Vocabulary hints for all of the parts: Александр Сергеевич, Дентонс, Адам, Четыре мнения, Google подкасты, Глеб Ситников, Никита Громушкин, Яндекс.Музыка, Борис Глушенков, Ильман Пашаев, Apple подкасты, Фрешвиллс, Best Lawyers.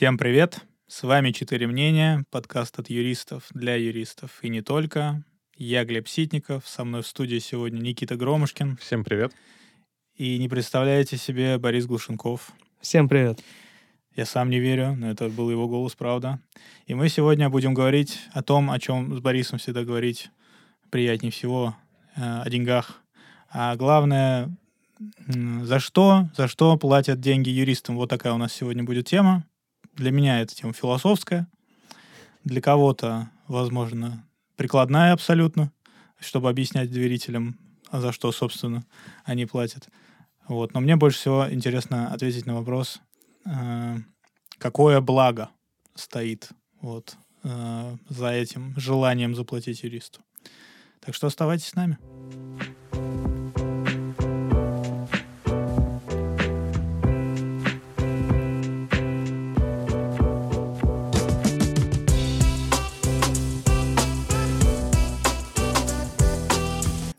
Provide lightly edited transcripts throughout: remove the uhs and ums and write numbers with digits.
Всем привет! С вами «Четыре мнения», подкаст от юристов для юристов и не только. Я Глеб Ситников, со мной в студии сегодня Никита Громушкин. Всем привет! И не представляете себе Борис Глушенков. Всем привет! Я сам не верю, но это был его голос, правда. И мы сегодня будем говорить о том, о чем с Борисом всегда говорить приятнее всего, о деньгах. А главное, за что платят деньги юристам. Вот такая у нас сегодня будет тема. Для меня эта тема философская. Для кого-то, возможно, прикладная абсолютно, чтобы объяснять доверителям, за что, собственно, они платят. Вот. Но мне больше всего интересно ответить на вопрос, какое благо стоит вот за этим желанием заплатить юристу. Так что оставайтесь с нами.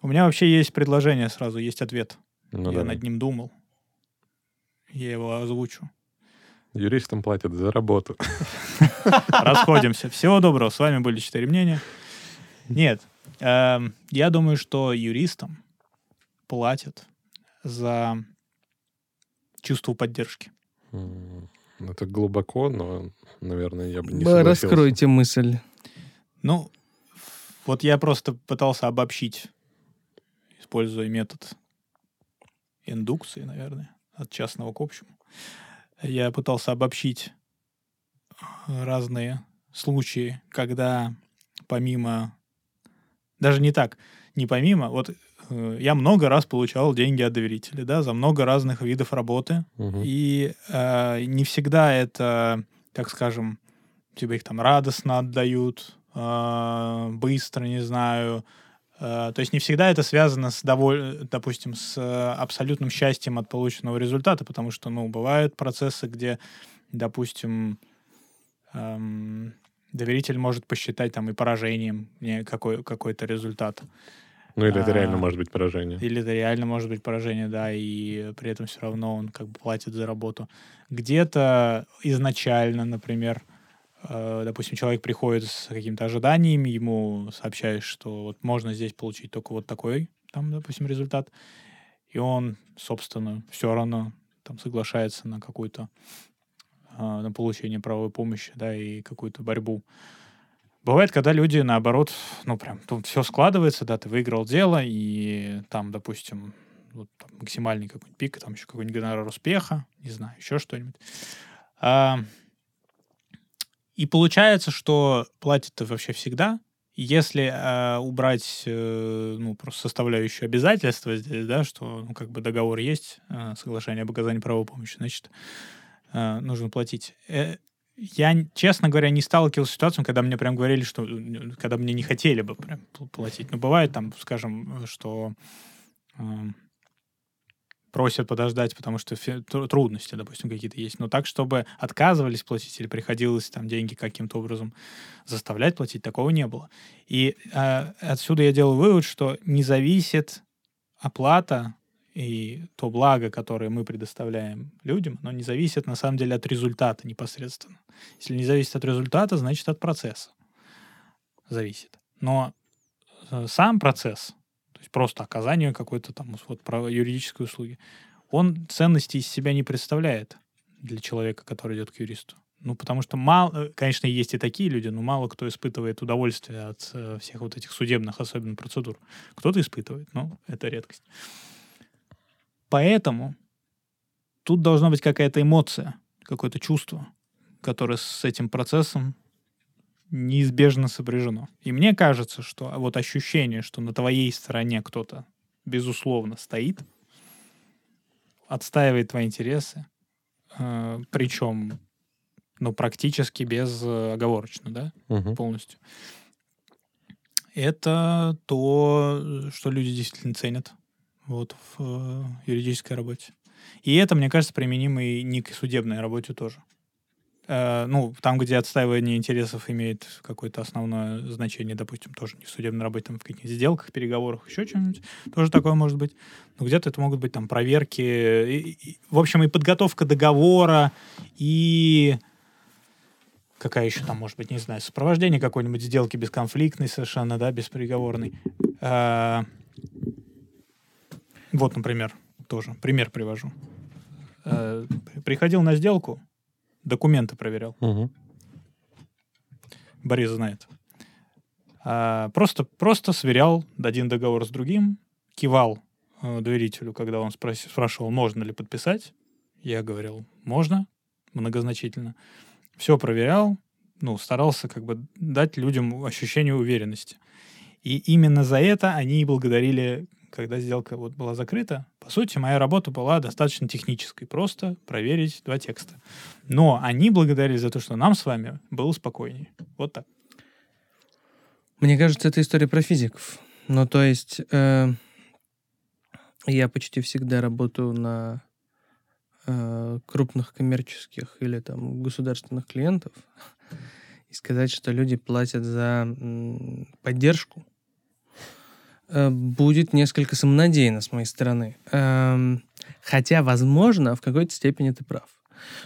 У меня вообще есть предложение сразу, есть ответ. Я над ним думал. Я его озвучу. Юристам платят за работу. Расходимся. Всего доброго. С вами были «Четыре мнения». Нет. Я думаю, что юристам платят за чувство поддержки. Это глубоко, но, наверное, я бы не согласился. Раскройте мысль. Ну, вот я просто пытался обобщить, используя метод индукции, наверное, от частного к общему. Я пытался обобщить разные случаи, когда помимо... Даже не так, не помимо. Вот я много раз получал деньги от доверителя, да, за много разных видов работы. Угу. И не всегда это, так скажем, тебе их там радостно отдают, быстро, не знаю... То есть не всегда это связано с, допустим, с абсолютным счастьем от полученного результата, потому что, ну, бывают процессы, где, допустим, доверитель может посчитать там и поражением какой-то результат. Ну, или это реально может быть поражение. Или это реально может быть поражение, да, и при этом все равно он как бы платит за работу. Где-то изначально, например... Допустим, человек приходит с какими-то ожиданиями, ему сообщаешь, что вот можно здесь получить только вот такой, там, допустим, результат, и он, собственно, все равно там соглашается на какую-то, на получение правовой помощи, да, и какую-то борьбу. Бывает, когда люди, наоборот, ну, прям, тут все складывается, да, ты выиграл дело, и там, допустим, вот, там, максимальный какой-нибудь пик, там еще какой-нибудь гонорар успеха, не знаю, еще что-нибудь. И получается, что платят-то вообще всегда. Если убрать ну, просто составляющую обязательства здесь, да, что ну, как бы договор есть, соглашение об оказании правовой помощи, значит, нужно платить. Я, честно говоря, не сталкивался с ситуацией, когда мне прям говорили, что когда мне не хотели бы прям платить. Но бывает там, скажем, что просят подождать, потому что трудности, допустим, какие-то есть. Но так, чтобы отказывались платить или приходилось там деньги каким-то образом заставлять платить, такого не было. И отсюда я делаю вывод, что не зависит оплата и то благо, которое мы предоставляем людям, оно не зависит на самом деле от результата непосредственно. Если не зависит от результата, значит от процесса зависит. Но сам процесс... То есть просто оказание какой-то там вот, юридической услуги, он ценности из себя не представляет для человека, который идет к юристу. Ну, потому что мало, конечно, есть и такие люди, но мало кто испытывает удовольствие от всех вот этих судебных, особенно процедур. Кто-то испытывает, но это редкость. Поэтому тут должна быть какая-то эмоция, какое-то чувство, которое с этим процессом неизбежно сопряжено. И мне кажется, что вот ощущение, что на твоей стороне кто-то, безусловно, стоит, отстаивает твои интересы, причем, ну, практически безоговорочно, да, полностью. Это то, что люди действительно ценят вот в юридической работе. И это, мне кажется, применимо и не к судебной работе тоже. Ну, там, где отстаивание интересов имеет какое-то основное значение, допустим, тоже не в судебной работе, там в каких-то сделках, переговорах, еще чем-нибудь, тоже такое может быть. Но где-то это могут быть там проверки, в общем, и подготовка договора, и какая еще там может быть, не знаю, сопровождение какой-нибудь сделки бесконфликтной совершенно, да, бесприговорной. Вот, например, тоже пример привожу. Приходил на сделку, документы проверял. Угу. Борис знает. Просто сверял один договор с другим, кивал доверителю, когда он спрашивал, можно ли подписать. Я говорил, можно, многозначительно. Все проверял, старался как бы дать людям ощущение уверенности. И именно за это они и благодарили, когда сделка вот была закрыта. По сути, моя работа была достаточно технической, просто проверить два текста. Но они благодарили за то, что нам с вами было спокойнее. Вот так. Мне кажется, это история про физиков. Я почти всегда работаю на крупных коммерческих или там государственных клиентов, и сказать, что люди платят за поддержку, будет несколько самонадеянно с моей стороны. Хотя, возможно, в какой-то степени ты прав.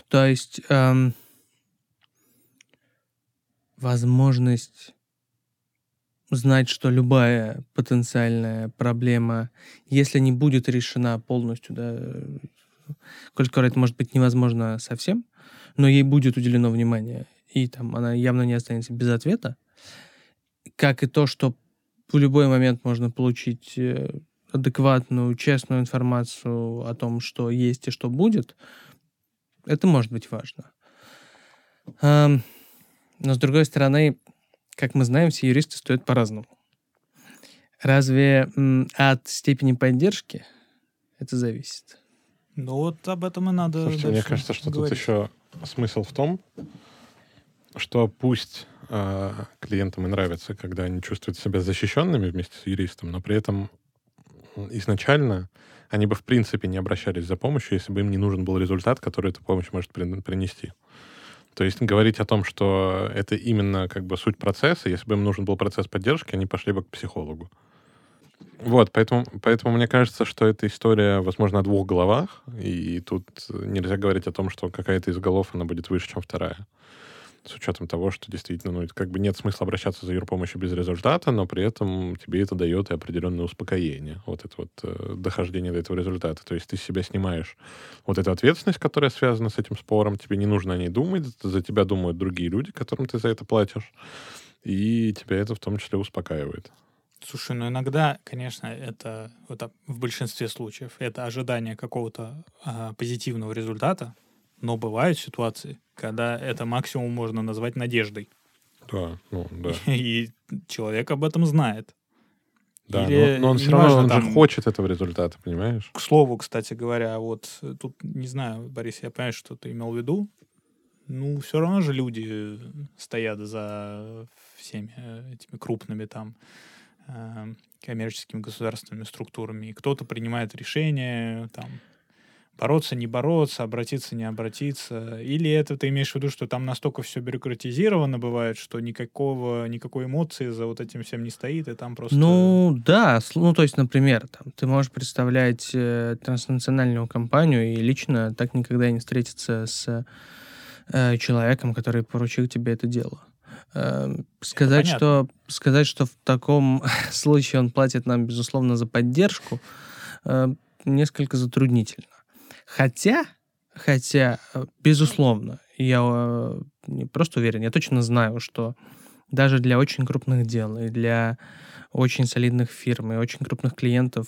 То есть возможность знать, что любая потенциальная проблема, если не будет решена полностью, коль скоро это может быть невозможно совсем, но ей будет уделено внимание, и там она явно не останется без ответа, как и то, что в любой момент можно получить адекватную, честную информацию о том, что есть и что будет, это может быть важно. Но, с другой стороны, как мы знаем, все юристы стоят по-разному. Разве от степени поддержки это зависит? Об этом и надо. Слушайте, мне кажется, что говорить. Тут еще смысл в том, что пусть клиентам и нравится, когда они чувствуют себя защищенными вместе с юристом, но при этом изначально они бы в принципе не обращались за помощью, если бы им не нужен был результат, который эта помощь может принести. То есть говорить о том, что это именно как бы суть процесса, если бы им нужен был процесс поддержки, они пошли бы к психологу. Поэтому мне кажется, что эта история, возможно, о двух головах, и тут нельзя говорить о том, что какая-то из голов, она будет выше, чем вторая. С учетом того, что действительно, нет смысла обращаться за юрпомощью без результата, но при этом тебе это дает и определенное успокоение, дохождение до этого результата. То есть ты с себя снимаешь эту ответственность, которая связана с этим спором, тебе не нужно о ней думать, за тебя думают другие люди, которым ты за это платишь, и тебя это в том числе успокаивает. Слушай, иногда, конечно, это в большинстве случаев это ожидание какого-то позитивного результата, но бывают ситуации, когда это максимум можно назвать надеждой. Да, да. И человек об этом знает. Да, но он все равно же хочет этого результата, понимаешь? К слову, кстати говоря, тут, не знаю, Борис, я понимаю, что ты имел в виду, все равно же люди стоят за всеми этими крупными там коммерческими государственными структурами, и кто-то принимает решение, бороться, не бороться, обратиться, не обратиться. Или это ты имеешь в виду, что там настолько все бюрократизировано бывает, что никакой эмоции за этим всем не стоит, и там просто... например, ты можешь представлять транснациональную компанию и лично так никогда и не встретиться с человеком, который поручил тебе это дело. Сказать, что в таком случае он платит нам, безусловно, за поддержку, несколько затруднительно. Хотя, безусловно, я не просто уверен, я точно знаю, что даже для очень крупных дел и для очень солидных фирм и очень крупных клиентов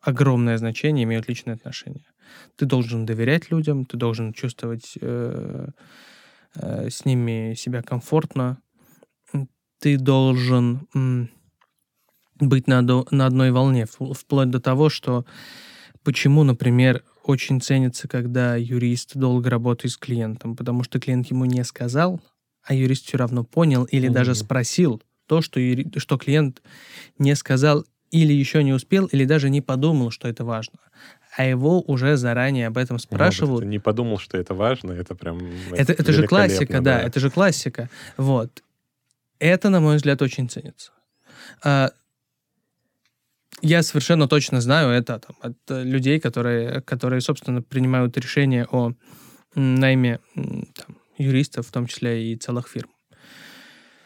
огромное значение имеют личные отношения. Ты должен доверять людям, ты должен чувствовать с ними себя комфортно, ты должен быть на одной волне, вплоть до того, что почему, например, очень ценится, когда юрист долго работает с клиентом, потому что клиент ему не сказал, а юрист все равно понял или даже спросил то, что клиент не сказал или еще не успел, или даже не подумал, что это важно. А его уже заранее об этом спрашивают. Не подумал, что это важно, это прям... Это же классика, да, это же классика. Вот. Это, на мой взгляд, очень ценится. Я совершенно точно знаю это от людей, которые, собственно, принимают решение о найме юристов, в том числе и целых фирм.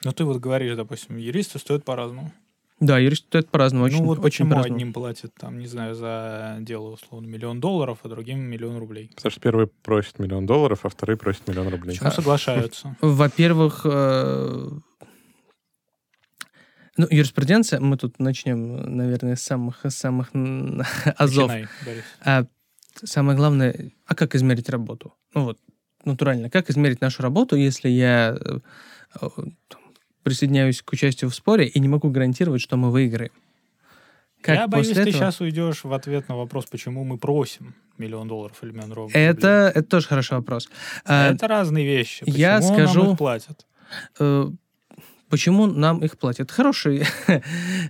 Но ты вот говоришь, допустим, юристы стоят по-разному. Да, юристы стоят по-разному. Ну очень, вот очень почему по-разному. Одним платят, там, не знаю, за дело, условно, $1 миллион, а другим $1 миллион рублей? Потому что первый просит $1 миллион, а второй просит $1 миллион рублей. Почему соглашаются? Во-первых, ну, юриспруденция, мы тут начнем, наверное, с самых азов. Начинай, Борис. Самое главное, а как измерить работу? Ну вот, натурально, как измерить нашу работу, если я присоединяюсь к участию в споре и не могу гарантировать, что мы выиграем? Как я боюсь, ты сейчас уйдешь в ответ на вопрос, почему мы просим $1 миллион или $1 миллион рублей. Это тоже хороший вопрос. Это разные вещи. Почему я скажу, нам их платят? Почему нам их платят? Хорошие.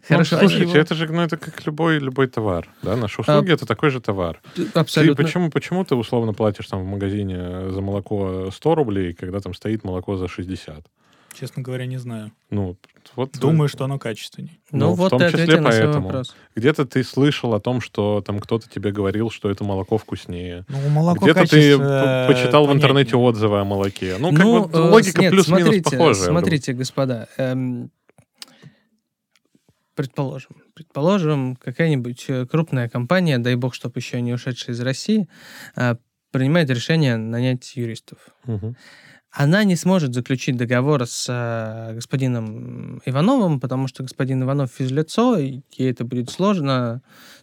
Слушайте, это же, ну, это как любой товар. Да? Наши услуги — это такой же товар. Абсолютно. Почему ты условно платишь там в магазине за молоко $100, когда там стоит молоко за 60? Честно говоря, не знаю. Ну, вот думаю, что оно качественнее. Ну, вот в том числе поэтому. Где-то ты слышал о том, что там кто-то тебе говорил, что это молоко вкуснее. Ну, молоко где-то ты почитал понятнее в интернете отзывы о молоке. Ну, как вот логика плюс-минус похожая. Смотрите, господа, предположим, какая-нибудь крупная компания, дай бог, чтоб еще не ушедшая из России, принимает решение нанять юристов. Угу. Она не сможет заключить договор с господином Ивановым, потому что господин Иванов физлицо, и ей это будет сложно,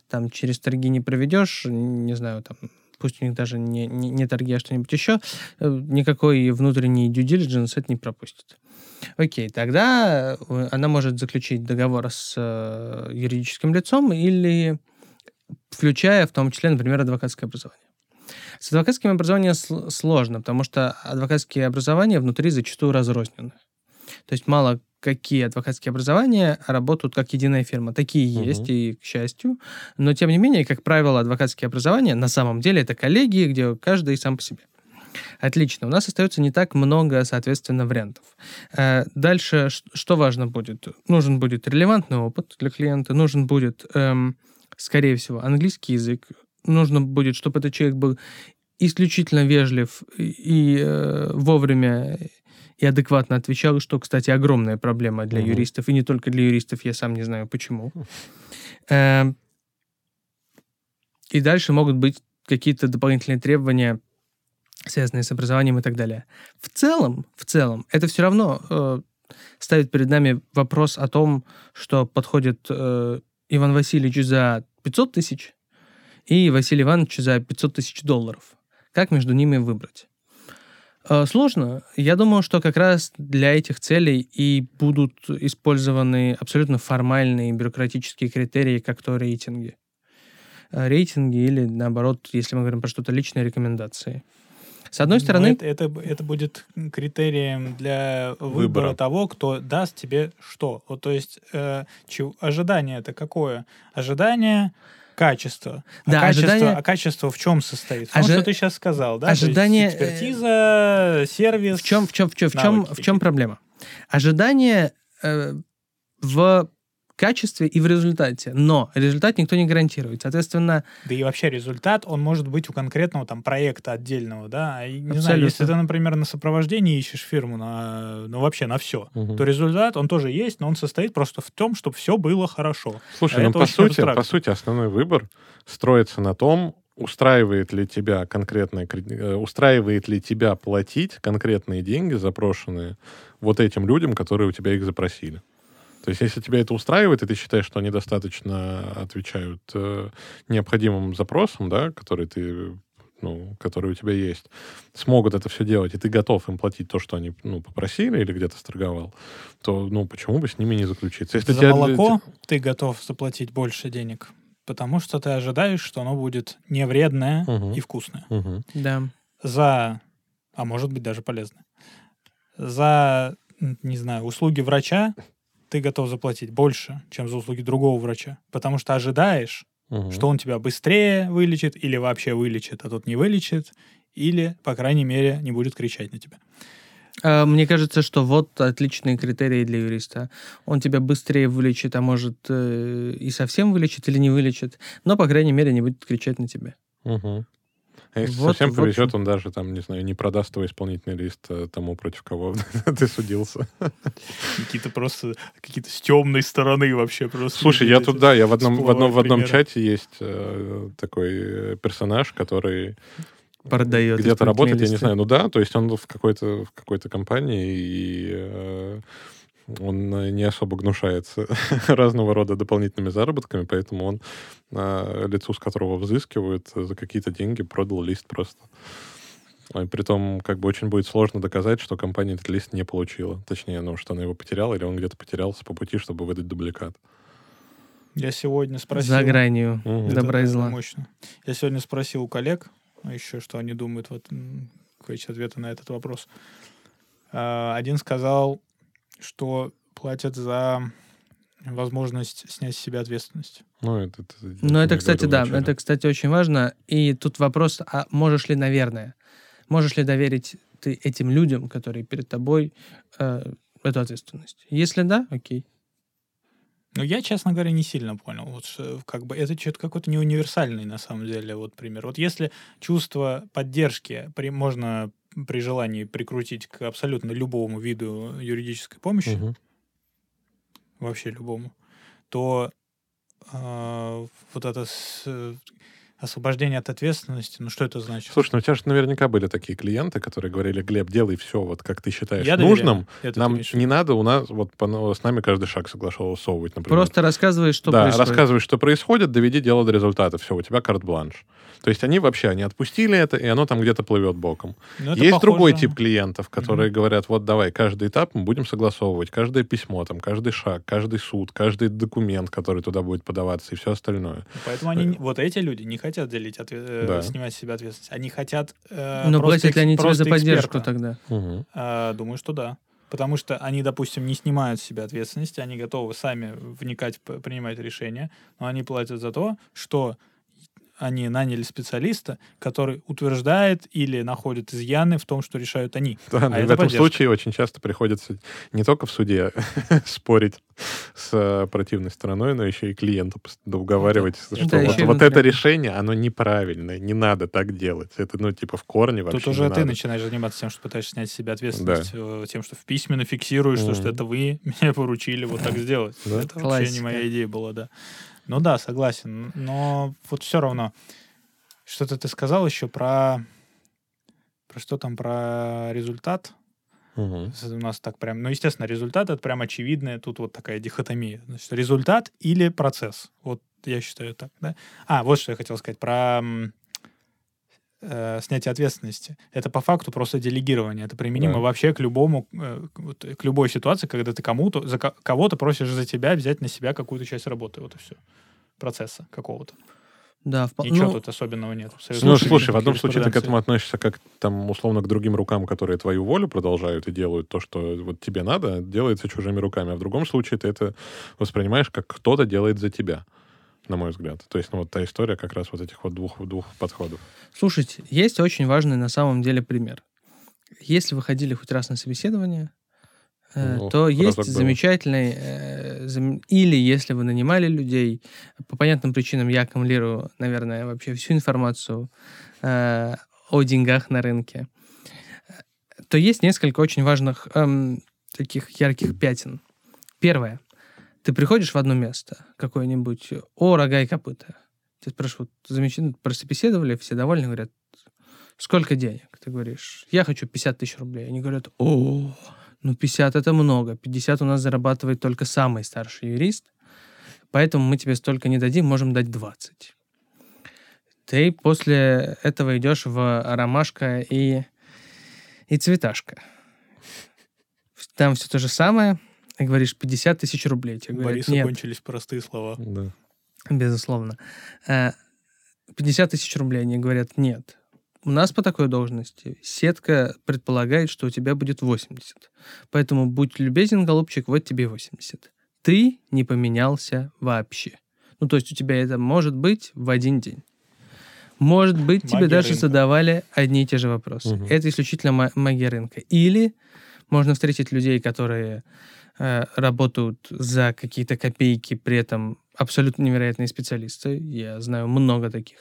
там через торги не проведешь, не знаю, там, пусть у них даже не торги, а что-нибудь еще, никакой внутренний due diligence это не пропустит. Окей, тогда она может заключить договор с юридическим лицом или включая в том числе, например, адвокатское образование. С адвокатским образованием сложно, потому что адвокатские образования внутри зачастую разрознены. То есть мало какие адвокатские образования работают как единая фирма. Такие есть, и к счастью. Но, тем не менее, как правило, адвокатские образования на самом деле это коллегии, где каждый сам по себе. Отлично. У нас остается не так много, соответственно, вариантов. Дальше что важно будет? Нужен будет релевантный опыт для клиента, нужен будет, скорее всего, английский язык, нужно будет, чтобы этот человек был исключительно вежлив и вовремя и адекватно отвечал, что, кстати, огромная проблема для юристов, и не только для юристов, я сам не знаю почему. И дальше могут быть какие-то дополнительные требования, связанные с образованием и так далее. В целом, это все равно ставит перед нами вопрос о том, что подходит Иван Васильевич за 500 тысяч, и Василий Иванович за $500 тысяч. Как между ними выбрать? Сложно. Я думаю, что как раз для этих целей и будут использованы абсолютно формальные бюрократические критерии, как то рейтинги. Рейтинги или, наоборот, если мы говорим про что-то личное, рекомендации. С одной стороны... Это будет критерием для выбора того, кто даст тебе что. Вот, то есть ожидание-то какое? Ожидание... Качество. Да, а качество в чем состоит? Что ты сейчас сказал, да? Ожидание... Экспертиза, сервис. В чем проблема? Ожидание в качестве и в результате. Но результат никто не гарантирует. Соответственно... Да и вообще результат, он может быть у конкретного там проекта отдельного, да? И, не знаю, если ты, например, на сопровождении ищешь фирму, ну вообще на все, то результат, он тоже есть, но он состоит просто в том, чтобы все было хорошо. Слушай, ну по сути основной выбор строится на том, устраивает ли тебя платить конкретные деньги, запрошенные вот этим людям, которые у тебя их запросили. То есть, если тебя это устраивает, и ты считаешь, что они достаточно отвечают необходимым запросам, да, которые у тебя есть, смогут это все делать, и ты готов им платить то, что они попросили или где-то сторговал, то почему бы с ними не заключиться? Если за молоко ты готов заплатить больше денег, потому что ты ожидаешь, что оно будет не вредное и вкусное. Да. А может быть, даже полезное. За, не знаю, услуги врача ты готов заплатить больше, чем за услуги другого врача, потому что ожидаешь, что он тебя быстрее вылечит или вообще вылечит, а тот не вылечит, или, по крайней мере, не будет кричать на тебя. Мне кажется, что вот отличные критерии для юриста. Он тебя быстрее вылечит, а может и совсем вылечит или не вылечит, но, по крайней мере, не будет кричать на тебя. Если совсем повезет, он даже, там, не знаю, не продаст твой исполнительный лист тому, против кого ты судился. Никита просто какие-то с темной стороны вообще просто... Слушай, я тут, да, я в одном чате есть такой персонаж, который... Продает. Где-то работает, я не знаю, ну да, то есть он в какой-то компании, и он не особо гнушается разного рода дополнительными заработками, поэтому он, лицу, с которого взыскивают, за какие-то деньги продал лист просто. И притом, как бы, очень будет сложно доказать, что компания этот лист не получила. Точнее, ну, что она его потеряла, или он где-то потерялся по пути, чтобы выдать дубликат. Я сегодня спросил... За гранью добра и зла. Мощно. Я сегодня спросил у коллег... А еще что они думают, вот какие ответы на этот вопрос. Один сказал, что платят за возможность снять с себя ответственность. Ну, это кстати, да, вначале. Это, кстати, очень важно. И тут вопрос, а можешь ли, наверное, доверить ты этим людям, которые перед тобой, эту ответственность? Если да, окей. Ну, я, честно говоря, не сильно понял. Вот, как бы, это что-то какой-то не универсальный, на самом деле, вот пример. Вот если чувство поддержки можно при желании прикрутить к абсолютно любому виду юридической помощи, вообще любому, то вот это освобождение от ответственности, ну что это значит? Слушай, ну у тебя же наверняка были такие клиенты, которые говорили: Глеб, делай все, вот как ты считаешь нужным. Нам не надо, у нас вот с нами каждый шаг согласовывать, например. Просто рассказывай, что происходит. Да, рассказывай, что происходит, доведи дело до результата, все, у тебя карт-бланш. То есть они вообще, они отпустили это, и оно там где-то плывет боком. Есть похоже... другой тип клиентов, которые говорят: вот давай, каждый этап мы будем согласовывать, каждое письмо, там, каждый шаг, каждый суд, каждый документ, который туда будет подаваться, и все остальное. Поэтому они, вот эти люди, не хотят делить, снимать с себя ответственность. Они хотят но платят ли они тебе за поддержку тогда? Думаю, что да. Потому что они, допустим, не снимают с себя ответственности, они готовы сами вникать, принимать решения, но они платят за то, что они наняли специалиста, который утверждает или находит изъяны в том, что решают они. Да, в этом случае очень часто приходится не только в суде спорить с противной стороной, но еще и клиента уговаривать, что вот это решение, оно неправильное, не надо так делать. Это, ну, типа, в корне вообще. Тут уже ты начинаешь заниматься тем, что пытаешься снять с себя ответственность, тем, что в письменно фиксируешь, что это вы меня поручили вот так сделать. Это вообще не моя идея была, да. Ну да, согласен, но вот все равно. Что-то ты сказал еще про результат. У нас так прям... Ну, естественно, результат — это прям очевидная тут вот такая дихотомия. Значит, результат или процесс. Вот я считаю так, да? Вот что я хотел сказать про снятие ответственности. Это по факту просто делегирование. Это применимо вообще к любой ситуации, когда ты за кого-то просишь за тебя взять на себя какую-то часть работы. Вот и все. Процесса какого-то. Да, ничего тут особенного нет. Ну, слушай, в одном случае ты к этому относишься как, там, условно, к другим рукам, которые твою волю продолжают и делают то, что вот тебе надо, делается чужими руками. А в другом случае ты это воспринимаешь как кто-то делает за тебя. На мой взгляд. То есть, ну, вот та история как раз вот этих вот двух подходов. Слушайте, есть очень важный на самом деле пример. Если вы ходили хоть раз на собеседование, то есть замечательный... Или если вы нанимали людей, по понятным причинам я аккумулирую, наверное, вообще всю информацию о деньгах на рынке, то есть несколько очень важных таких ярких пятен. Первое. Ты приходишь в одно место, какое-нибудь, рога и копыта. Ты спрашиваешь, вот, замечательно, прособеседовали, все довольны, говорят, сколько денег? Ты говоришь, я хочу 50 тысяч рублей. Они говорят, ну 50 это много, 50 у нас зарабатывает только самый старший юрист, поэтому мы тебе столько не дадим, можем дать 20. Ты после этого идешь в Ромашка и Цветашка. Там все то же самое. Ты говоришь 50 тысяч рублей. Тебе говорят, Бориса нет. Кончились простые слова. Да. Безусловно. 50 тысяч рублей. Они говорят, нет. У нас по такой должности сетка предполагает, что у тебя будет 80. Поэтому будь любезен, голубчик, вот тебе 80. Ты не поменялся вообще. Ну, то есть у тебя это может быть в один день. Может быть, тебе магия даже рынка. Задавали одни и те же вопросы. Это исключительно магия рынка. Или можно встретить людей, которые... работают за какие-то копейки, при этом абсолютно невероятные специалисты. Я знаю много таких.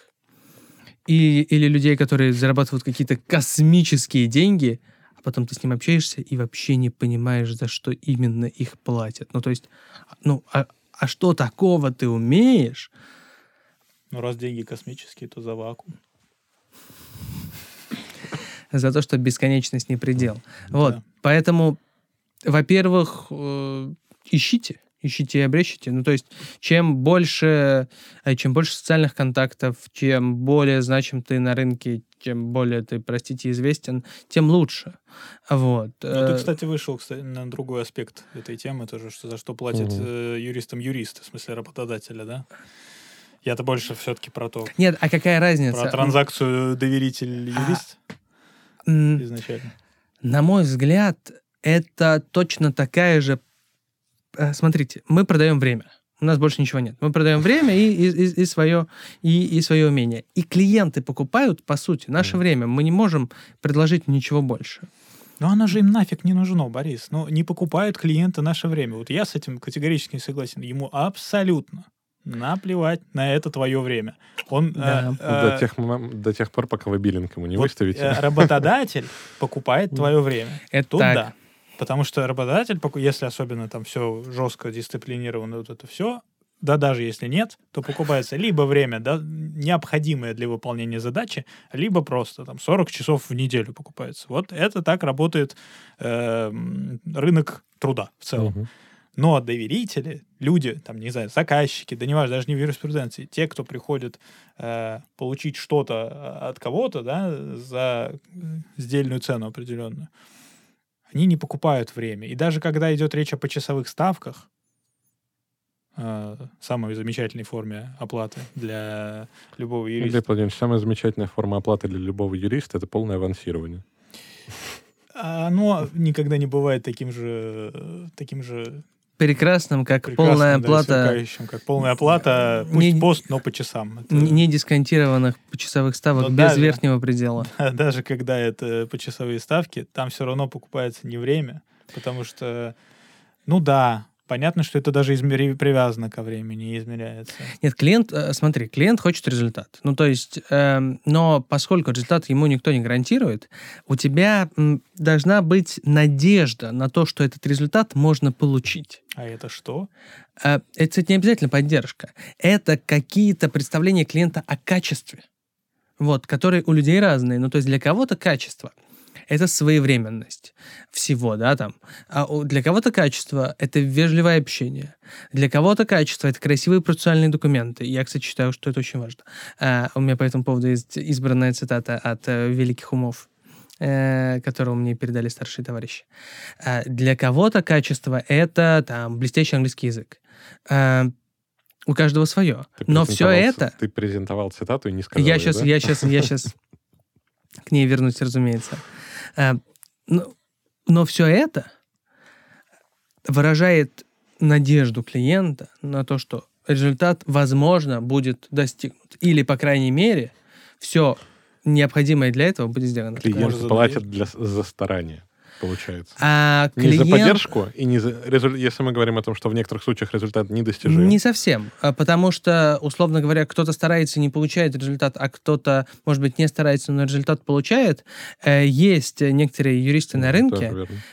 или людей, которые зарабатывают какие-то космические деньги, а потом ты с ним общаешься и вообще не понимаешь, за что именно их платят. Ну, то есть, ну, а что такого ты умеешь? Ну, раз деньги космические, то за вакуум. За то, что бесконечность не предел. Да. Вот, поэтому, во-первых, ищите. Ищите и обречите. Ну, то есть, чем больше социальных контактов, чем более значим ты на рынке, чем более ты, простите, известен, тем лучше. Вот. Ну, ты, кстати, вышел на другой аспект этой темы тоже, что за что платит юристам юрист, в смысле работодателя, да? Я-то больше все-таки про то... Нет, а какая разница? Про транзакцию доверитель-юрист изначально. На мой взгляд, это точно такая же... Смотрите, мы продаем время. У нас больше ничего нет. Мы продаем время и свое умение. И клиенты покупают, по сути, наше время. Мы не можем предложить ничего больше. Но оно же им нафиг не нужно, Борис. Но не покупают клиенты наше время. Вот я с этим категорически не согласен. Ему абсолютно наплевать на это твое время. Он, до тех пор, пока вы биллинг ему не вот выставите. Работодатель покупает твое время. Это тут так. Да. Потому что работодатель, если особенно там все жестко дисциплинировано, вот это все, да даже если нет, то покупается либо время, да, необходимое для выполнения задачи, либо просто там 40 часов в неделю покупается. Вот это так работает рынок труда в целом. Угу. Но доверители, люди, там, не знаю, заказчики, да не важно, даже не в юриспруденции, те, кто приходят получить что-то от кого-то, да, за сдельную цену определенную, они не покупают время. И даже когда идет речь о почасовых ставках, самой замечательной форме оплаты для любого юриста... Глеб Владимирович, самая замечательная форма оплаты для любого юриста — это полное авансирование. Оно никогда не бывает таким же прекрасным, как полная оплата... Как полная оплата, пусть пост, но по часам. Это... Не дисконтированных почасовых ставок, но без верхнего предела. Даже когда это почасовые ставки, там все равно покупается не время, потому что, ну да, понятно, что это даже привязано ко времени, измеряется. Нет, клиент хочет результат. Ну, то есть, но поскольку результат ему никто не гарантирует, у тебя должна быть надежда на то, что этот результат можно получить. А это что? Это, кстати, не обязательно поддержка. Это какие-то представления клиента о качестве, вот, которые у людей разные. Ну, то есть для кого-то качество — это своевременность всего, да, там. А для кого-то качество — это вежливое общение. Для кого-то качество — это красивые процессуальные документы. Я, кстати, считаю, что это очень важно. У меня по этому поводу есть избранная цитата от великих умов, которую мне передали старшие товарищи. Для кого-то качество — это, там, блестящий английский язык. У каждого свое. Но все это... Ты презентовал цитату и не сказал её, да? Я сейчас к ней вернусь, разумеется. Но все это выражает надежду клиента на то, что результат, возможно, будет достигнут. Или, по крайней мере, все необходимое для этого будет сделано. Клиент платит за старание, получается. Не за поддержку, и не за результат, если мы говорим о том, что в некоторых случаях результат недостижим. Не совсем, потому что, условно говоря, кто-то старается и не получает результат, а кто-то, может быть, не старается, но результат получает. Есть некоторые юристы на рынке,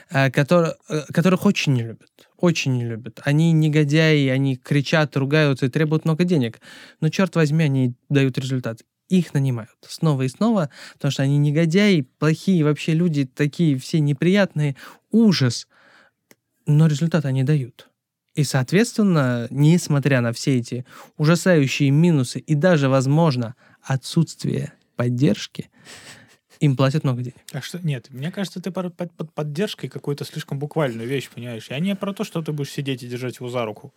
которых очень не любят. Очень не любят. Они негодяи, они кричат, ругаются и требуют много денег. Но, черт возьми, они дают результат. Их нанимают снова и снова, потому что они негодяи, плохие вообще люди, такие все неприятные, ужас. Но результат они дают. И, соответственно, несмотря на все эти ужасающие минусы и даже, возможно, отсутствие поддержки, им платят много денег. А что? Нет, мне кажется, ты под поддержкой какую-то слишком буквальную вещь, понимаешь? Я не про то, что ты будешь сидеть и держать его за руку.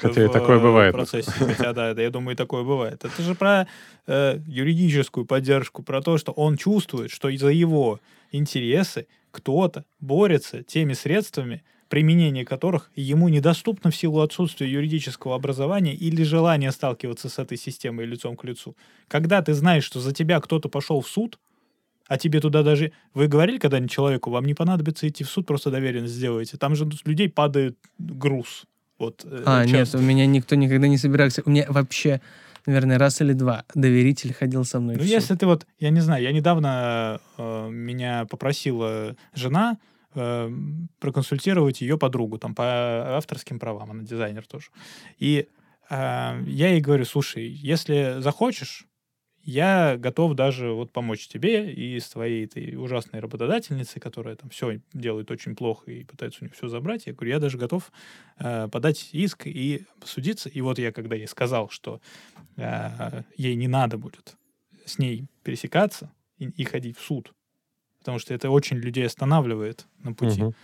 Хотя и такое бывает. Хотя, да, я думаю, и такое бывает. Это же про юридическую поддержку, про то, что он чувствует, что за его интересы кто-то борется теми средствами, применение которых ему недоступно в силу отсутствия юридического образования или желания сталкиваться с этой системой лицом к лицу. Когда ты знаешь, что за тебя кто-то пошел в суд, а тебе туда даже... Вы говорили когда-нибудь человеку, вам не понадобится идти в суд, просто доверенность сделаете. Там же людей падает груз. Вот, нет, у меня никто никогда не собирался. У меня вообще наверное, раз или два доверитель ходил со мной. Ну, если ты вот, я не знаю, я недавно меня попросила жена проконсультировать ее подругу там по авторским правам, она дизайнер тоже. И я ей говорю, слушай, если захочешь, я готов даже вот помочь тебе и с твоей этой ужасной работодательницей, которая там все делает очень плохо и пытается у нее все забрать. Я говорю, я даже готов подать иск и судиться. И вот я, когда ей сказал, что ей не надо будет с ней пересекаться и ходить в суд, потому что это очень людей останавливает на пути. Угу.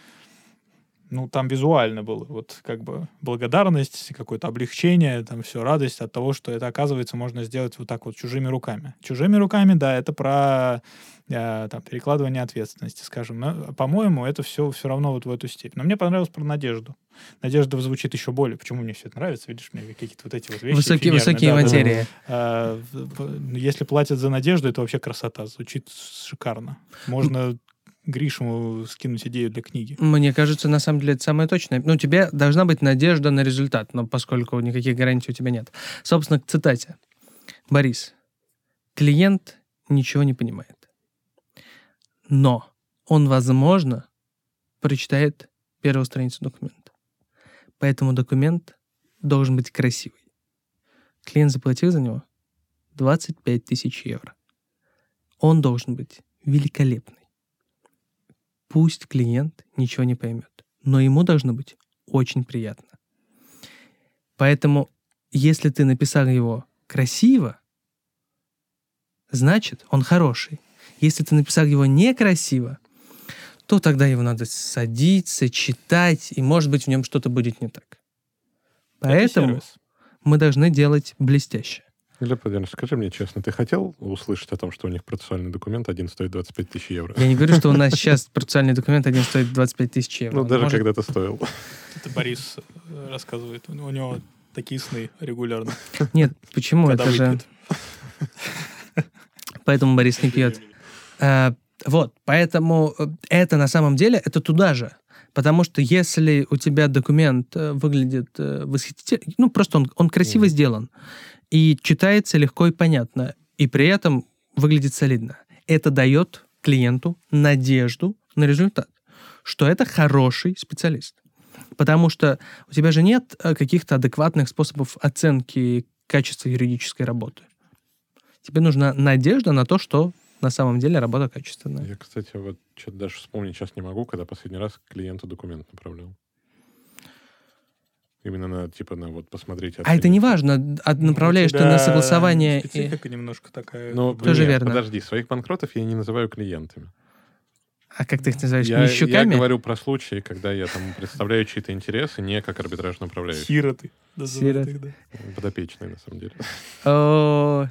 Ну, там визуально было вот как бы благодарность, какое-то облегчение, там все, радость от того, что это, оказывается, можно сделать вот так вот чужими руками. Чужими руками, да, это про там, перекладывание ответственности, скажем. Но, по-моему, это все равно вот в эту степь. Но мне понравилось про надежду. Надежда звучит еще более. Почему мне все это нравится? Видишь, мне какие-то вот эти вот вещи. Высокие да, материи. Да. Если платят за надежду, это вообще красота. Звучит шикарно. Можно... Гришему скинуть идею для книги. Мне кажется, на самом деле, это самое точное. Ну, тебе должна быть надежда на результат, но поскольку никаких гарантий у тебя нет. Собственно, к цитате. Борис. Клиент ничего не понимает. Но он, возможно, прочитает первую страницу документа. Поэтому документ должен быть красивый. Клиент заплатил за него 25 тысяч евро. Он должен быть великолепный. Пусть клиент ничего не поймет, но ему должно быть очень приятно. Поэтому, если ты написал его красиво, значит, он хороший. Если ты написал его некрасиво, то тогда его надо садиться, читать, и, может быть, в нем что-то будет не так. Поэтому мы должны делать блестяще. Глеб Владимирович, скажи мне честно, ты хотел услышать о том, что у них процессуальный документ один стоит 25 тысяч евро? Я не говорю, что у нас сейчас процессуальный документ один стоит 25 тысяч евро. Ну, даже когда-то стоил. Это Борис рассказывает. У него такие сны регулярно. Нет, почему? Это же... Поэтому Борис не пьет. Вот, поэтому это на самом деле, это туда же. Потому что если у тебя документ выглядит восхитительно, ну, просто он красиво сделан, и читается легко и понятно, и при этом выглядит солидно. Это дает клиенту надежду на результат, что это хороший специалист. Потому что у тебя же нет каких-то адекватных способов оценки качества юридической работы. Тебе нужна надежда на то, что на самом деле работа качественная. Я, кстати, вот что-то даже вспомнить сейчас не могу, когда последний раз клиенту документ направлял. Именно на, типа, на вот посмотреть... Оценить. А это не важно, направляешь ты на согласование... Специфика немножко такая... Ну, тоже нет, верно. Подожди, своих банкротов я не называю клиентами. А как ты их называешь? Нищуками? Я говорю про случаи, когда я там представляю чьи-то интересы, не как арбитражный управляющий. Сироты. Сироты, да. Подопечные, на самом деле. О,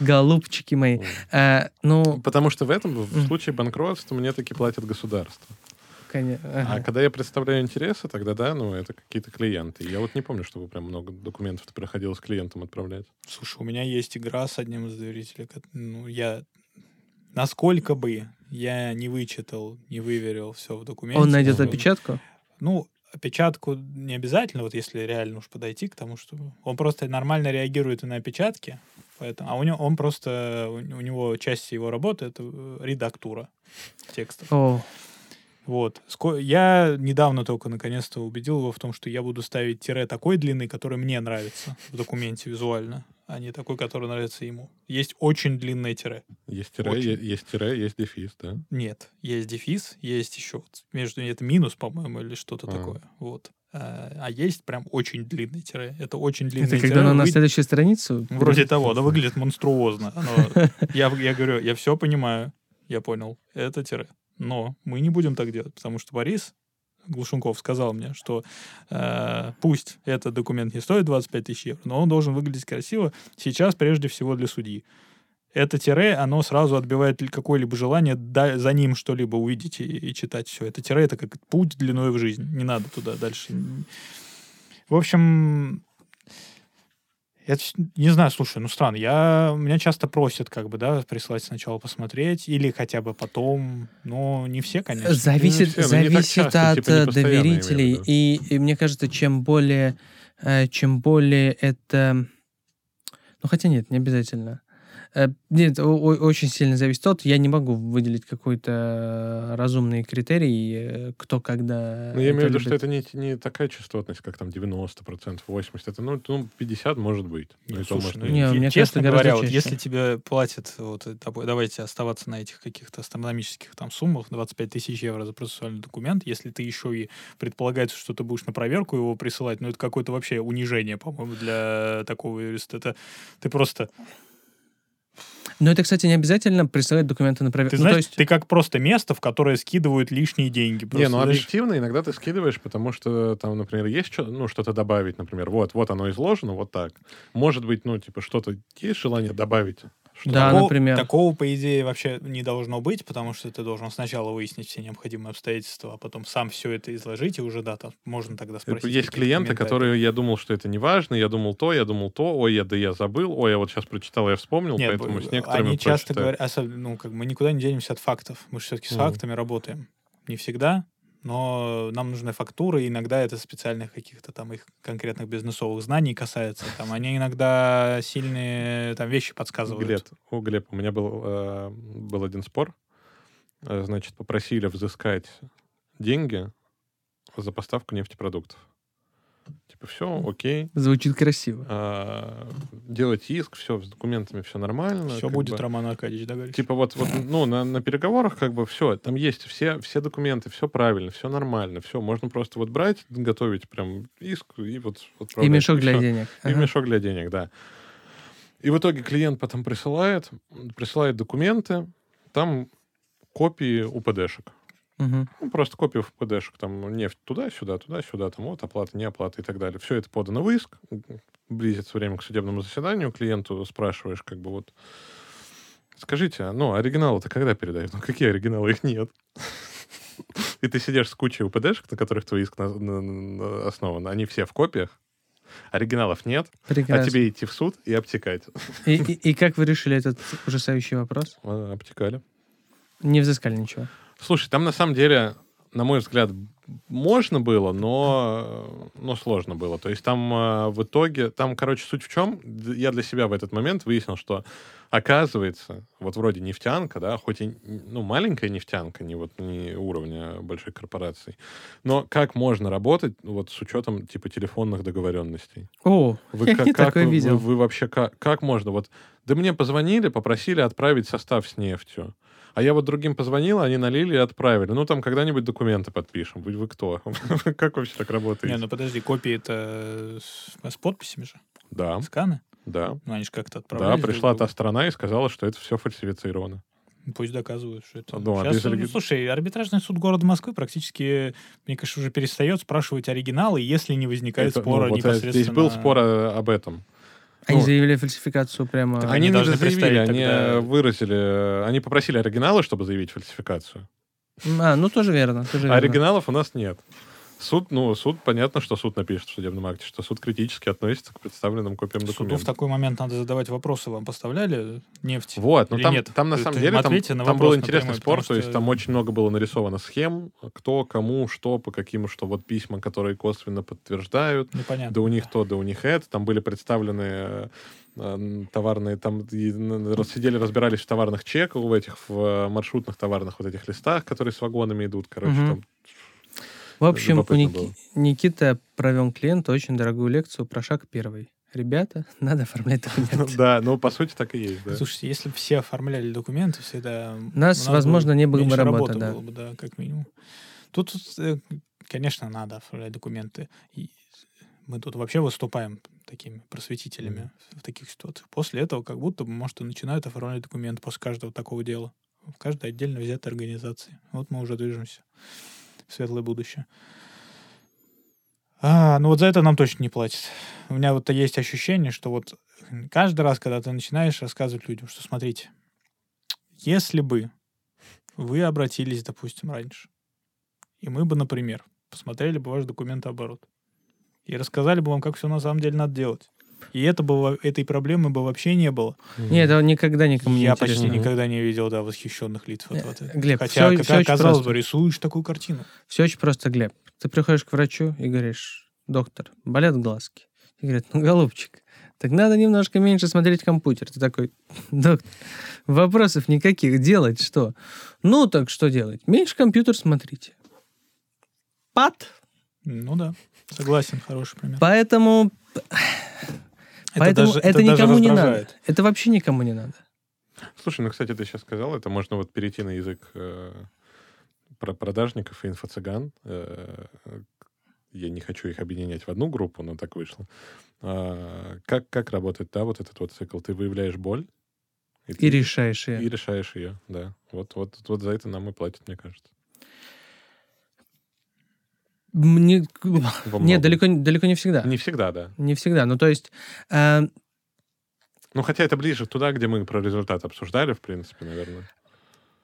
голубчики мои. Потому что в этом случае банкротства мне таки платят государство. Ага. А когда я представляю интересы, тогда да, ну, это какие-то клиенты. Я вот не помню, чтобы прям много документов приходилось клиентам отправлять. Слушай, у меня есть игра с одним из доверителей. Ну, я... Насколько бы я не вычитал, не выверил все в документе... Он найдет опечатку? Ну, опечатку не обязательно, вот если реально уж подойти к тому, что... Он просто нормально реагирует и на опечатки, поэтому... А у него, он просто... У него часть его работы — это редактура текстов. Вот. Я недавно только наконец-то убедил его в том, что я буду ставить тире такой длины, который мне нравится в документе визуально, а не такой, который нравится ему. Есть очень длинное тире. Есть тире, есть дефис, да? Нет, есть дефис, есть еще между ними это минус, по-моему, или что-то такое. Вот. А есть прям очень длинное тире. Это очень длинное тире. Это когда оно на следующей странице? Вроде того, оно выглядит монструозно. Я говорю, я все понимаю, я понял, это тире. Но мы не будем так делать, потому что Борис Глушенков сказал мне, что пусть этот документ не стоит 25 тысяч евро, но он должен выглядеть красиво сейчас, прежде всего, для судьи. Это тире, оно сразу отбивает какое-либо желание за ним что-либо увидеть и читать все. Это тире, это как путь длиной в жизнь. Не надо туда дальше. В общем... Я не знаю, слушай, ну странно. Меня часто просят, как бы, да, прислать сначала посмотреть, или хотя бы потом. Но не все, конечно. Зависит от доверителей. И мне кажется, чем более это... Ну, хотя нет, не обязательно. Нет, очень сильно зависит от... Я не могу выделить какой-то разумный критерий, кто когда... Ну, я имею в виду, что это не такая частотность, как там 90%, 80%. Это, 50% может быть. Ну, слушай, мне честно говоря, вот, если тебе платят... Вот, давайте оставаться на этих каких-то астрономических там суммах, 25 тысяч евро за процессуальный документ, если ты еще и предполагается, что ты будешь на проверку его присылать, это какое-то вообще унижение, по-моему, для такого юриста. Это ты просто... Но это, кстати, не обязательно присылать документы на проверку. Ты знаешь, ты как просто место, в которое скидывают лишние деньги. Просто, объективно иногда ты скидываешь, потому что там, например, есть что-то добавить, например, вот оно изложено, вот так. Может быть, что-то есть желание добавить? Да, например. Такого, по идее, вообще не должно быть, потому что ты должен сначала выяснить все необходимые обстоятельства, а потом сам все это изложить, и уже можно тогда спросить. Есть клиенты, которые я думал, что это не важно, я думал то, я забыл, я вот сейчас прочитал, я вспомнил, поэтому с некоторыми они часто говорят, мы никуда не денемся от фактов, мы же все-таки с фактами работаем. Не всегда, но нам нужны фактуры, иногда это специальных каких-то там их конкретных бизнесовых знаний касается. Там они иногда сильные вещи подсказывают. Глеб, у меня был один спор. Значит, попросили взыскать деньги за поставку нефтепродуктов. Все, окей. Звучит красиво. Делать иск, все, с документами все нормально. Все будет, Роман Аркадьевич, да, говоришь? На переговорах все, там есть все документы, все правильно, все нормально, все, можно просто брать, готовить прям иск и И мешок для денег. И мешок для денег, да. И в итоге клиент потом присылает документы, там копии УПДшек. Угу. Просто копию ПДшек, нефть туда-сюда, туда-сюда, оплата, не оплата и так далее. Все это подано в иск, близится время к судебному заседанию, клиенту спрашиваешь, скажите, оригиналы-то когда передают? Какие оригиналы? Их нет. И ты сидишь с кучей УПДшек, на которых твой иск основан. Они все в копиях, оригиналов нет. Прекрасно. А тебе идти в суд и обтекать. И как вы решили этот ужасающий вопрос? Обтекали. Не взыскали ничего? Слушай, там на самом деле, на мой взгляд, можно было, но сложно было. То есть там в итоге... Там, суть в чем? Я для себя в этот момент выяснил, что оказывается, вроде нефтянка, да, хоть и маленькая нефтянка, не уровня больших корпораций, но как можно работать с учетом телефонных договоренностей? О, я такое видел. Вы вообще как можно? Да мне позвонили, попросили отправить состав с нефтью. А я другим позвонил, они налили и отправили. Когда-нибудь документы подпишем. Вы кто? Как вообще так работаете? Подожди, копии это с подписями же? Да. Сканы? Да. Они же как-то отправлялись. Да, пришла та страна и сказала, что это все фальсифицировано. Пусть доказывают, что это... Слушай, арбитражный суд города Москвы практически, мне кажется, уже перестает спрашивать оригиналы, если не возникает спора непосредственно... Здесь был спор об этом. Они заявили фальсификацию прямо... Так они даже заявили, выразили... Они попросили оригиналы, чтобы заявить фальсификацию. Тоже верно. Оригиналов у нас нет. Суд, понятно, что суд напишет в судебном акте, что суд критически относится к представленным копиям документов. Суду в такой момент надо задавать вопросы. Вам поставляли нефть нет? Там на самом деле там был интересный спор, то есть там очень много было нарисовано схем, кто, кому, что, по каким, что письма, которые косвенно подтверждают, да у них то, да у них это. Там были представлены... товарные, сидели, разбирались в товарных чеках, в маршрутных товарных листах, которые с вагонами идут, В общем, Никита провел клиенту очень дорогую лекцию про шаг первый. Ребята, надо оформлять документы. Да, по сути так и есть. Да. Слушайте, если бы все оформляли документы, всегда... Нас, возможно, не было бы работы. Да. Было бы, да, как минимум. Тут, конечно, надо оформлять документы. И мы тут вообще выступаем такими просветителями в таких ситуациях. После этого как будто бы, может, и начинают оформлять документы после каждого такого дела. В каждой отдельно взятой организации. Мы уже движемся. Светлое будущее. За это нам точно не платят. У меня есть ощущение, что каждый раз, когда ты начинаешь рассказывать людям, что смотрите, если бы вы обратились, допустим, раньше, и мы бы, например, посмотрели бы ваш документооборот и рассказали бы вам, как все на самом деле надо делать. И этой проблемы бы вообще не было. Нет, это никогда никому не интересно. Я почти никогда не видел, восхищенных лиц. Глеб, хотя, казалось бы, рисуешь такую картину. Все очень просто, Глеб. Ты приходишь к врачу и говоришь: доктор, болят глазки. И говорят: голубчик, так надо немножко меньше смотреть компьютер. Ты такой, доктор, вопросов никаких, делать что? Ну, так что делать? Меньше компьютер смотрите. Пат. Ну да, согласен, хороший пример. Поэтому это никому не надо. Это вообще никому не надо. Слушай, ну, кстати, ты сейчас сказал, это можно вот перейти на язык про продажников и инфо-цыган. Я не хочу их объединять в одну группу, но так вышло. Как работает, да, вот этот вот цикл? Ты выявляешь боль. И решаешь ее. И решаешь ее, да. Вот за это нам и платят, мне кажется. Нет, далеко не всегда. Не всегда, да. Не всегда. Ну, то есть... Ну, хотя это ближе туда, где мы про результат обсуждали, в принципе, наверное.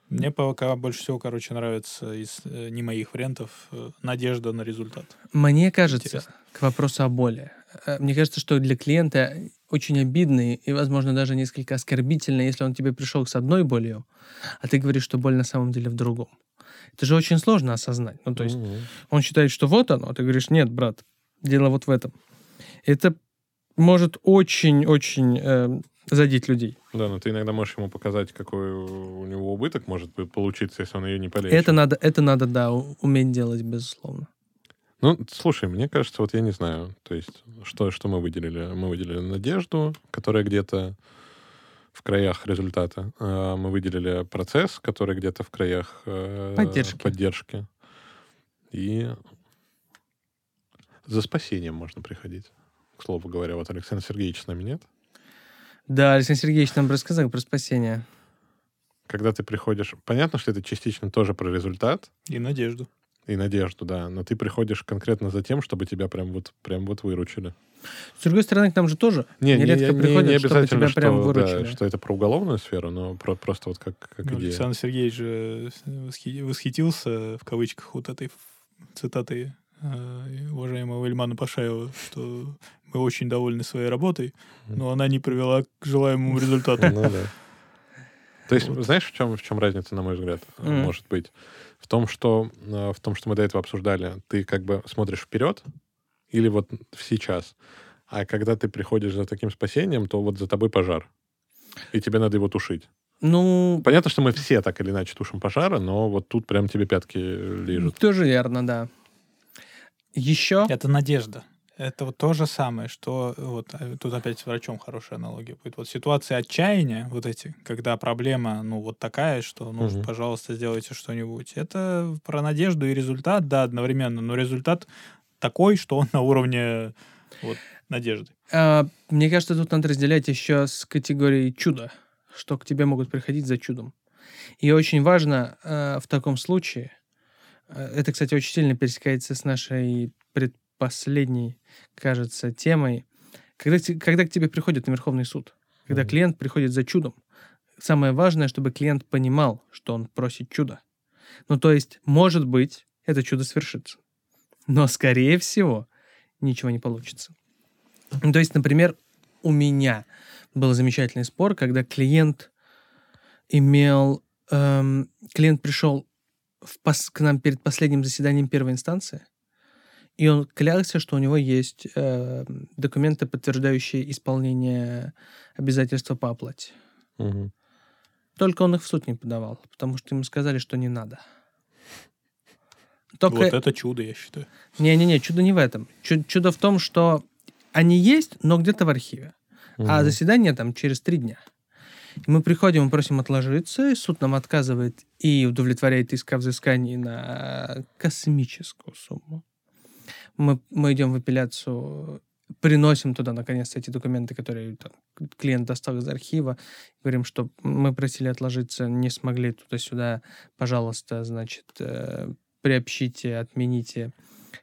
Мне пока больше всего, нравится из не моих вариантов надежда на результат. Мне кажется, интересно. К вопросу о боли. Мне кажется, что для клиента очень обидно и, возможно, даже несколько оскорбительно, если он тебе пришел с одной болью, а ты говоришь, что боль на самом деле в другом. Это же очень сложно осознать. Ну, то есть он считает, что вот оно, а ты говоришь, нет, брат, дело вот в этом. Это может очень-очень... задеть людей. Да, но ты иногда можешь ему показать, какой у него убыток может получиться, если он ее не полечит. Это надо, да, уметь делать, безусловно. Ну, слушай, мне кажется, вот я не знаю, то есть, что мы выделили? Мы выделили надежду, которая где-то в краях результата. Мы выделили процесс, который где-то в краях поддержки. И за спасением можно приходить. К слову говоря, вот Александр Сергеевич с нами нет. Да, Александр Сергеевич нам рассказал про спасение. Когда ты приходишь... Понятно, что это частично тоже про результат. И надежду, да. Но ты приходишь конкретно за тем, чтобы тебя прям вот выручили. С другой стороны, к нам же тоже нередко приходят, чтобы тебя прям выручили. Да, что это про уголовную сферу, но просто вот как идея. Александр Сергеевич же восхитился, в кавычках, вот этой цитатой уважаемого Ильмана Пашаева, что мы очень довольны своей работой, но она не привела к желаемому результату. Ну, да. То есть, вот. Знаешь, в чем разница, на мой взгляд, может быть? В том, что мы до этого обсуждали, ты как бы смотришь вперед или вот сейчас. А когда ты приходишь за таким спасением, то вот за тобой пожар. И тебе надо его тушить. Ну... Понятно, что мы все так или иначе тушим пожары, но вот тут прям тебе пятки лижут. Тоже верно, да. Еще... Это надежда. Это вот то же самое, что... Вот, тут опять с врачом хорошая аналогия будет. Вот ситуации отчаяния, вот эти, когда проблема, ну, вот такая, что, ну, пожалуйста, сделайте что-нибудь. Это про надежду и результат, да, одновременно, но результат такой, что он на уровне вот, надежды. Мне кажется, тут надо разделять еще с категорией чуда, что к тебе могут приходить за чудом. И очень важно в таком случае... Это, кстати, очень сильно пересекается с нашей предпоследней, кажется, темой. Когда к тебе приходит на Верховный суд, когда клиент приходит за чудом, самое важное, чтобы клиент понимал, что он просит чудо. Ну, то есть, может быть, это чудо свершится. Но, скорее всего, ничего не получится. То есть, например, у меня был замечательный спор, когда клиент пришел к нам перед последним заседанием первой инстанции, и он клялся, что у него есть документы, подтверждающие исполнение обязательства по оплате. Только он их в суд не подавал, потому что ему сказали, что не надо. Вот это чудо, я считаю. Не-не-не, чудо не в этом. Чудо в том, что они есть, но где-то в архиве. А заседание там через 3 дня. Мы приходим и просим отложиться, и суд нам отказывает и удовлетворяет иск о взыскании на космическую сумму. Мы идем в апелляцию, приносим туда, наконец-то, эти документы, которые там, клиент достал из архива, говорим, что мы просили отложиться, не смогли туда-сюда, пожалуйста, значит, приобщите, отмените.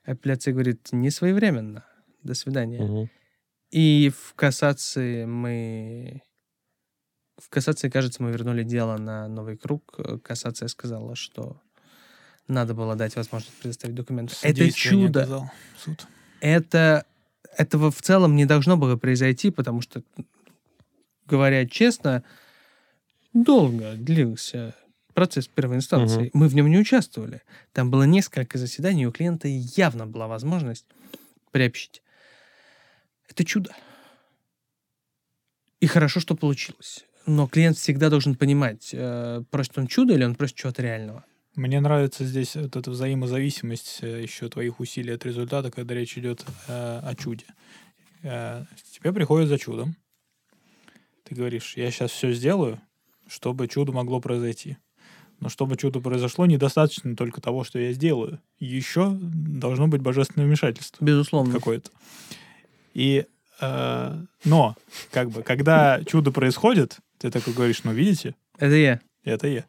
Апелляция говорит, не своевременно, до свидания. И в кассации, кажется, мы вернули дело на новый круг. Кассация сказала, что надо было дать возможность предоставить документы. Это чудо. Этого в целом не должно было произойти, потому что, говоря честно, долго длился процесс первой инстанции. Мы в нем не участвовали. Там было несколько заседаний, у клиента явно была возможность приобщить. Это чудо. И хорошо, что получилось. Но клиент всегда должен понимать, просит он чудо или он просит чего-то реального. Мне нравится здесь вот эта взаимозависимость еще твоих усилий от результата, когда речь идет о чуде. Тебе приходят за чудом. Ты говоришь, я сейчас все сделаю, чтобы чудо могло произойти. Но чтобы чудо произошло, недостаточно только того, что я сделаю. Еще должно быть божественное вмешательство. Безусловно. Какое-то. И, но, как бы, когда чудо происходит, ты такой говоришь, ну, видите? Это я. Это я.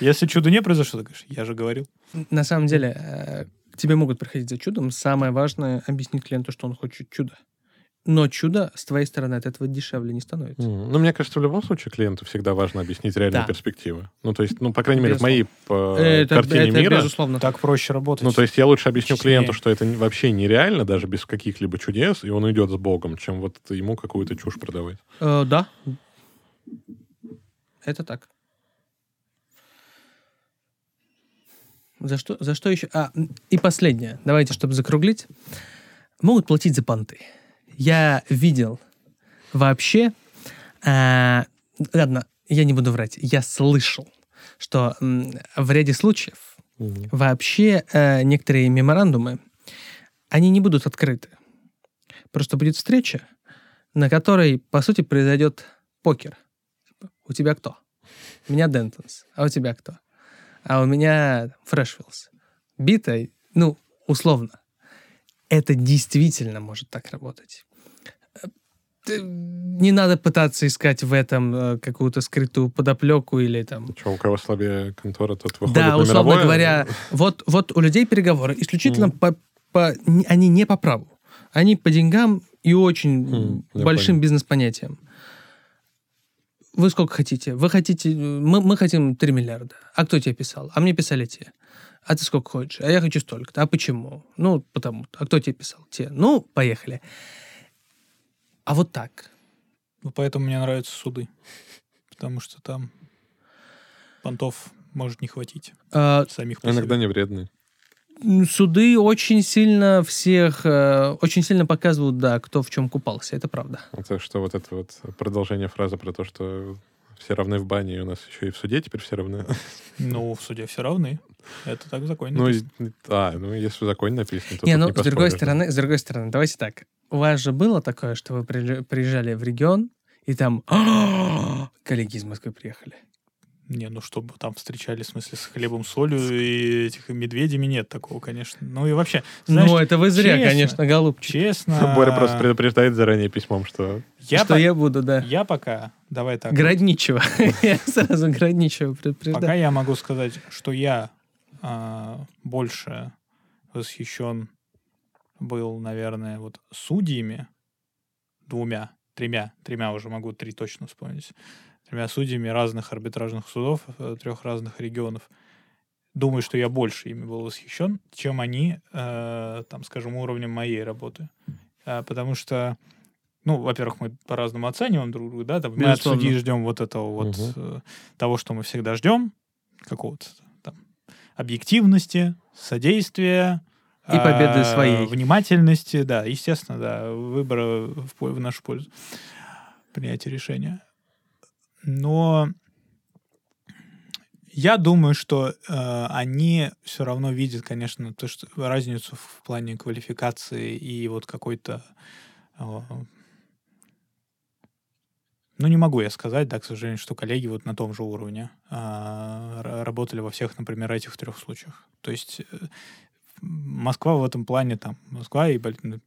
Если чудо не произошло, ты говоришь, я же говорил. На самом деле, к тебе могут приходить за чудом. Самое важное — объяснить клиенту, что он хочет чудо. Но чудо с твоей стороны от этого дешевле не становится. Ну, мне кажется, в любом случае клиенту всегда важно объяснить реальные перспективы. Ну, то есть, ну, по крайней мере, в моей картине мира... безусловно. Так проще работать. Ну, то есть, я лучше объясню клиенту, что это вообще нереально, даже без каких-либо чудес, и он идет с Богом, чем вот ему какую-то чушь продавать. Да. Это так. За что еще? И последнее. Давайте, чтобы закруглить. Могут платить за понты. Я видел вообще... ладно, я не буду врать. Я слышал, что в ряде случаев вообще некоторые меморандумы, они не будут открыты. Просто будет встреча, на которой, по сути, произойдет покер. У тебя кто? У меня Дентонс. А у тебя кто? А у меня Фрешвиллс. Бита, ну, условно. Это действительно может так работать. Не надо пытаться искать в этом какую-то скрытую подоплеку или там... Что, у кого слабее контора, тот выходит на мировое? Да, условно говоря, вот у людей переговоры исключительно они не по праву. Они по деньгам и очень большим бизнес-понятиям. Вы сколько хотите? Вы хотите... Мы хотим 3 миллиарда. А кто тебе писал? А мне писали те. А ты сколько хочешь? А я хочу столько-то. А почему? Ну, потому-то. А кто тебе писал? Те. Ну, поехали. А вот так. Ну, поэтому мне нравятся суды. Потому что там понтов может не хватить. Самих по себе. Иногда не вредные. Суды очень сильно всех... очень сильно показывают, да, кто в чем купался. Это правда. Это что вот это вот продолжение фразы про то, что... все равны в бане, и у нас еще и в суде теперь все равны. Ну, в суде все равны. Это так в законе написано. Ну, если в законе написано, то не, ну, с другой стороны, давайте так. У вас же было такое, что вы приезжали в регион, и там коллеги из Москвы приехали? Не, ну, чтобы там встречали, в смысле, с хлебом, солью и этих медведями, нет такого, конечно. Ну, и вообще... Знаешь, ну, это вы зря, честно, конечно, голубчик. Честно. Боря просто предупреждает заранее письмом, что... Я буду, да. Я пока... Давай так. Градничево. Я сразу Градничево предупреждаю. Пока я могу сказать, что я больше восхищен был, наверное, вот судьями 2, 3 уже могу 3 точно вспомнить, 3 судьями разных арбитражных судов 3 разных регионов. Думаю, что я больше ими был восхищен, чем они, там, скажем, уровнем моей работы. Потому что, ну, во-первых, мы по-разному оцениваем друг друга, да, там, мы от судей ждем вот этого вот, того, что мы всегда ждем, какого-то там объективности, содействия, и победы своей. Внимательности, да, естественно, да, выбора в нашу пользу, принятие решения. Но я думаю, что они все равно видят, конечно, то, что разницу в плане квалификации и вот какой-то... ну, не могу я сказать, да, к сожалению, что коллеги вот на том же уровне работали во всех, например, этих 3 случаях. То есть... Москва в этом плане, там, Москва и,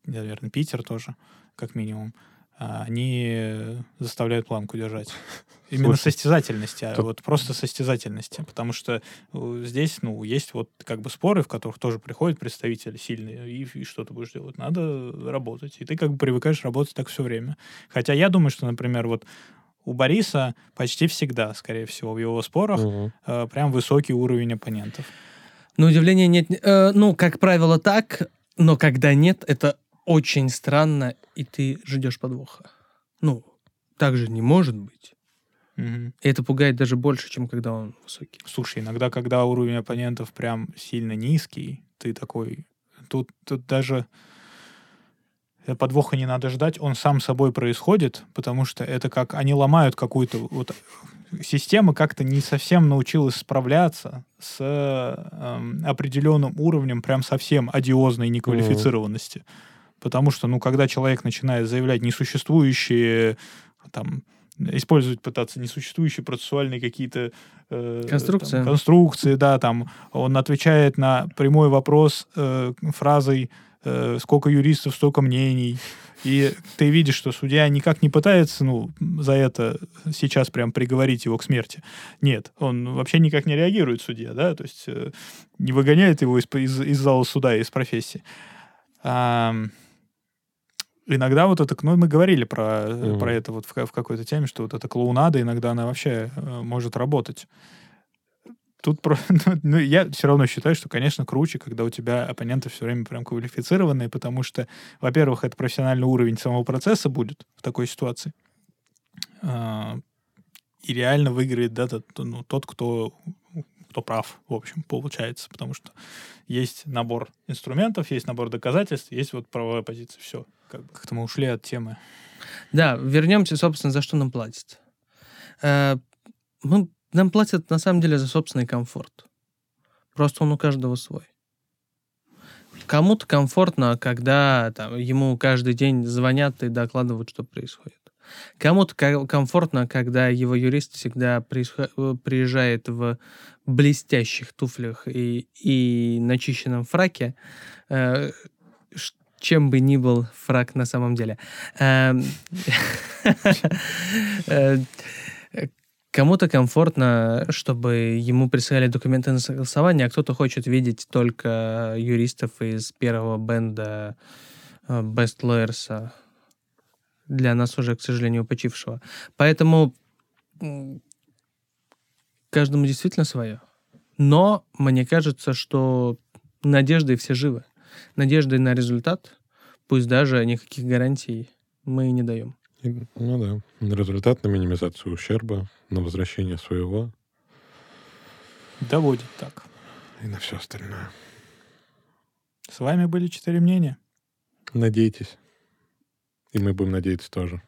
наверное, Питер тоже, как минимум, они заставляют планку держать. Именно состязательности, вот просто состязательности. Потому что здесь, ну, есть вот как бы споры, в которых тоже приходят представители сильные, и что ты будешь делать? Надо работать. И ты как бы привыкаешь работать так все время. Хотя я думаю, что, например, вот у Бориса почти всегда, скорее всего, в его спорах прям высокий уровень оппонентов. На удивление нет... ну, как правило, так, но когда нет, это очень странно, и ты ждешь подвоха. Ну, так же не может быть. И это пугает даже больше, чем когда он высокий. Слушай, иногда, когда уровень оппонентов прям сильно низкий, ты такой... Тут даже... подвоха не надо ждать, он сам собой происходит, потому что это как они ломают какую-то... Вот, система как-то не совсем научилась справляться с определенным уровнем прям совсем одиозной неквалифицированности. Потому что, ну, когда человек начинает заявлять несуществующие... там использовать пытаться несуществующие процессуальные какие-то конструкции, да, там он отвечает на прямой вопрос фразой «сколько юристов, столько мнений». И ты видишь, что судья никак не пытается, ну, за это сейчас прям приговорить его к смерти. Нет, он вообще никак не реагирует, судья, да, то есть не выгоняет его из зала суда, из профессии. Иногда вот это, ну, мы говорили про это вот в какой-то теме, что вот эта клоунада, иногда она вообще может работать. Тут ну, я все равно считаю, что, конечно, круче, когда у тебя оппоненты все время прям квалифицированные, потому что, во-первых, это профессиональный уровень самого процесса будет в такой ситуации. И реально выиграет, да, тот, кто прав, в общем, получается. Потому что есть набор инструментов, есть набор доказательств, есть вот правовая позиция. Все. Как-то мы ушли от темы. Да, вернемся, собственно, за что нам платят. Нам платят, на самом деле, за собственный комфорт. Просто он у каждого свой. Кому-то комфортно, когда там, ему каждый день звонят и докладывают, что происходит. Кому-то комфортно, когда его юрист всегда приезжает в блестящих туфлях и начищенном фраке, чем бы ни был фрак на самом деле. Кому-то комфортно, чтобы ему присылали документы на согласование, а кто-то хочет видеть только юристов из первого бенда Best Lawyers, для нас уже, к сожалению, почившего. Поэтому каждому действительно свое. Но мне кажется, что надеждой все живы. Надеждой на результат, пусть даже никаких гарантий мы не даем. Ну да, на результат, на минимизацию ущерба, на возвращение своего. Доводит так. И на все остальное. С вами были 4 мнения. Надейтесь. И мы будем надеяться тоже.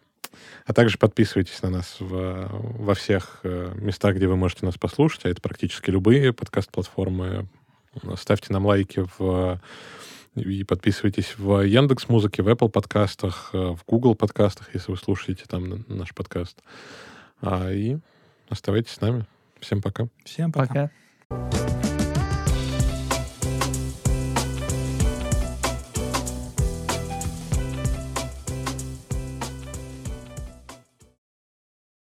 А также подписывайтесь на нас во всех местах, где вы можете нас послушать. А это практически любые подкаст-платформы. Ставьте нам лайки и подписывайтесь в Яндекс.Музыке, в Apple подкастах, в Google подкастах, если вы слушаете там наш подкаст. И оставайтесь с нами. Всем пока. Всем пока.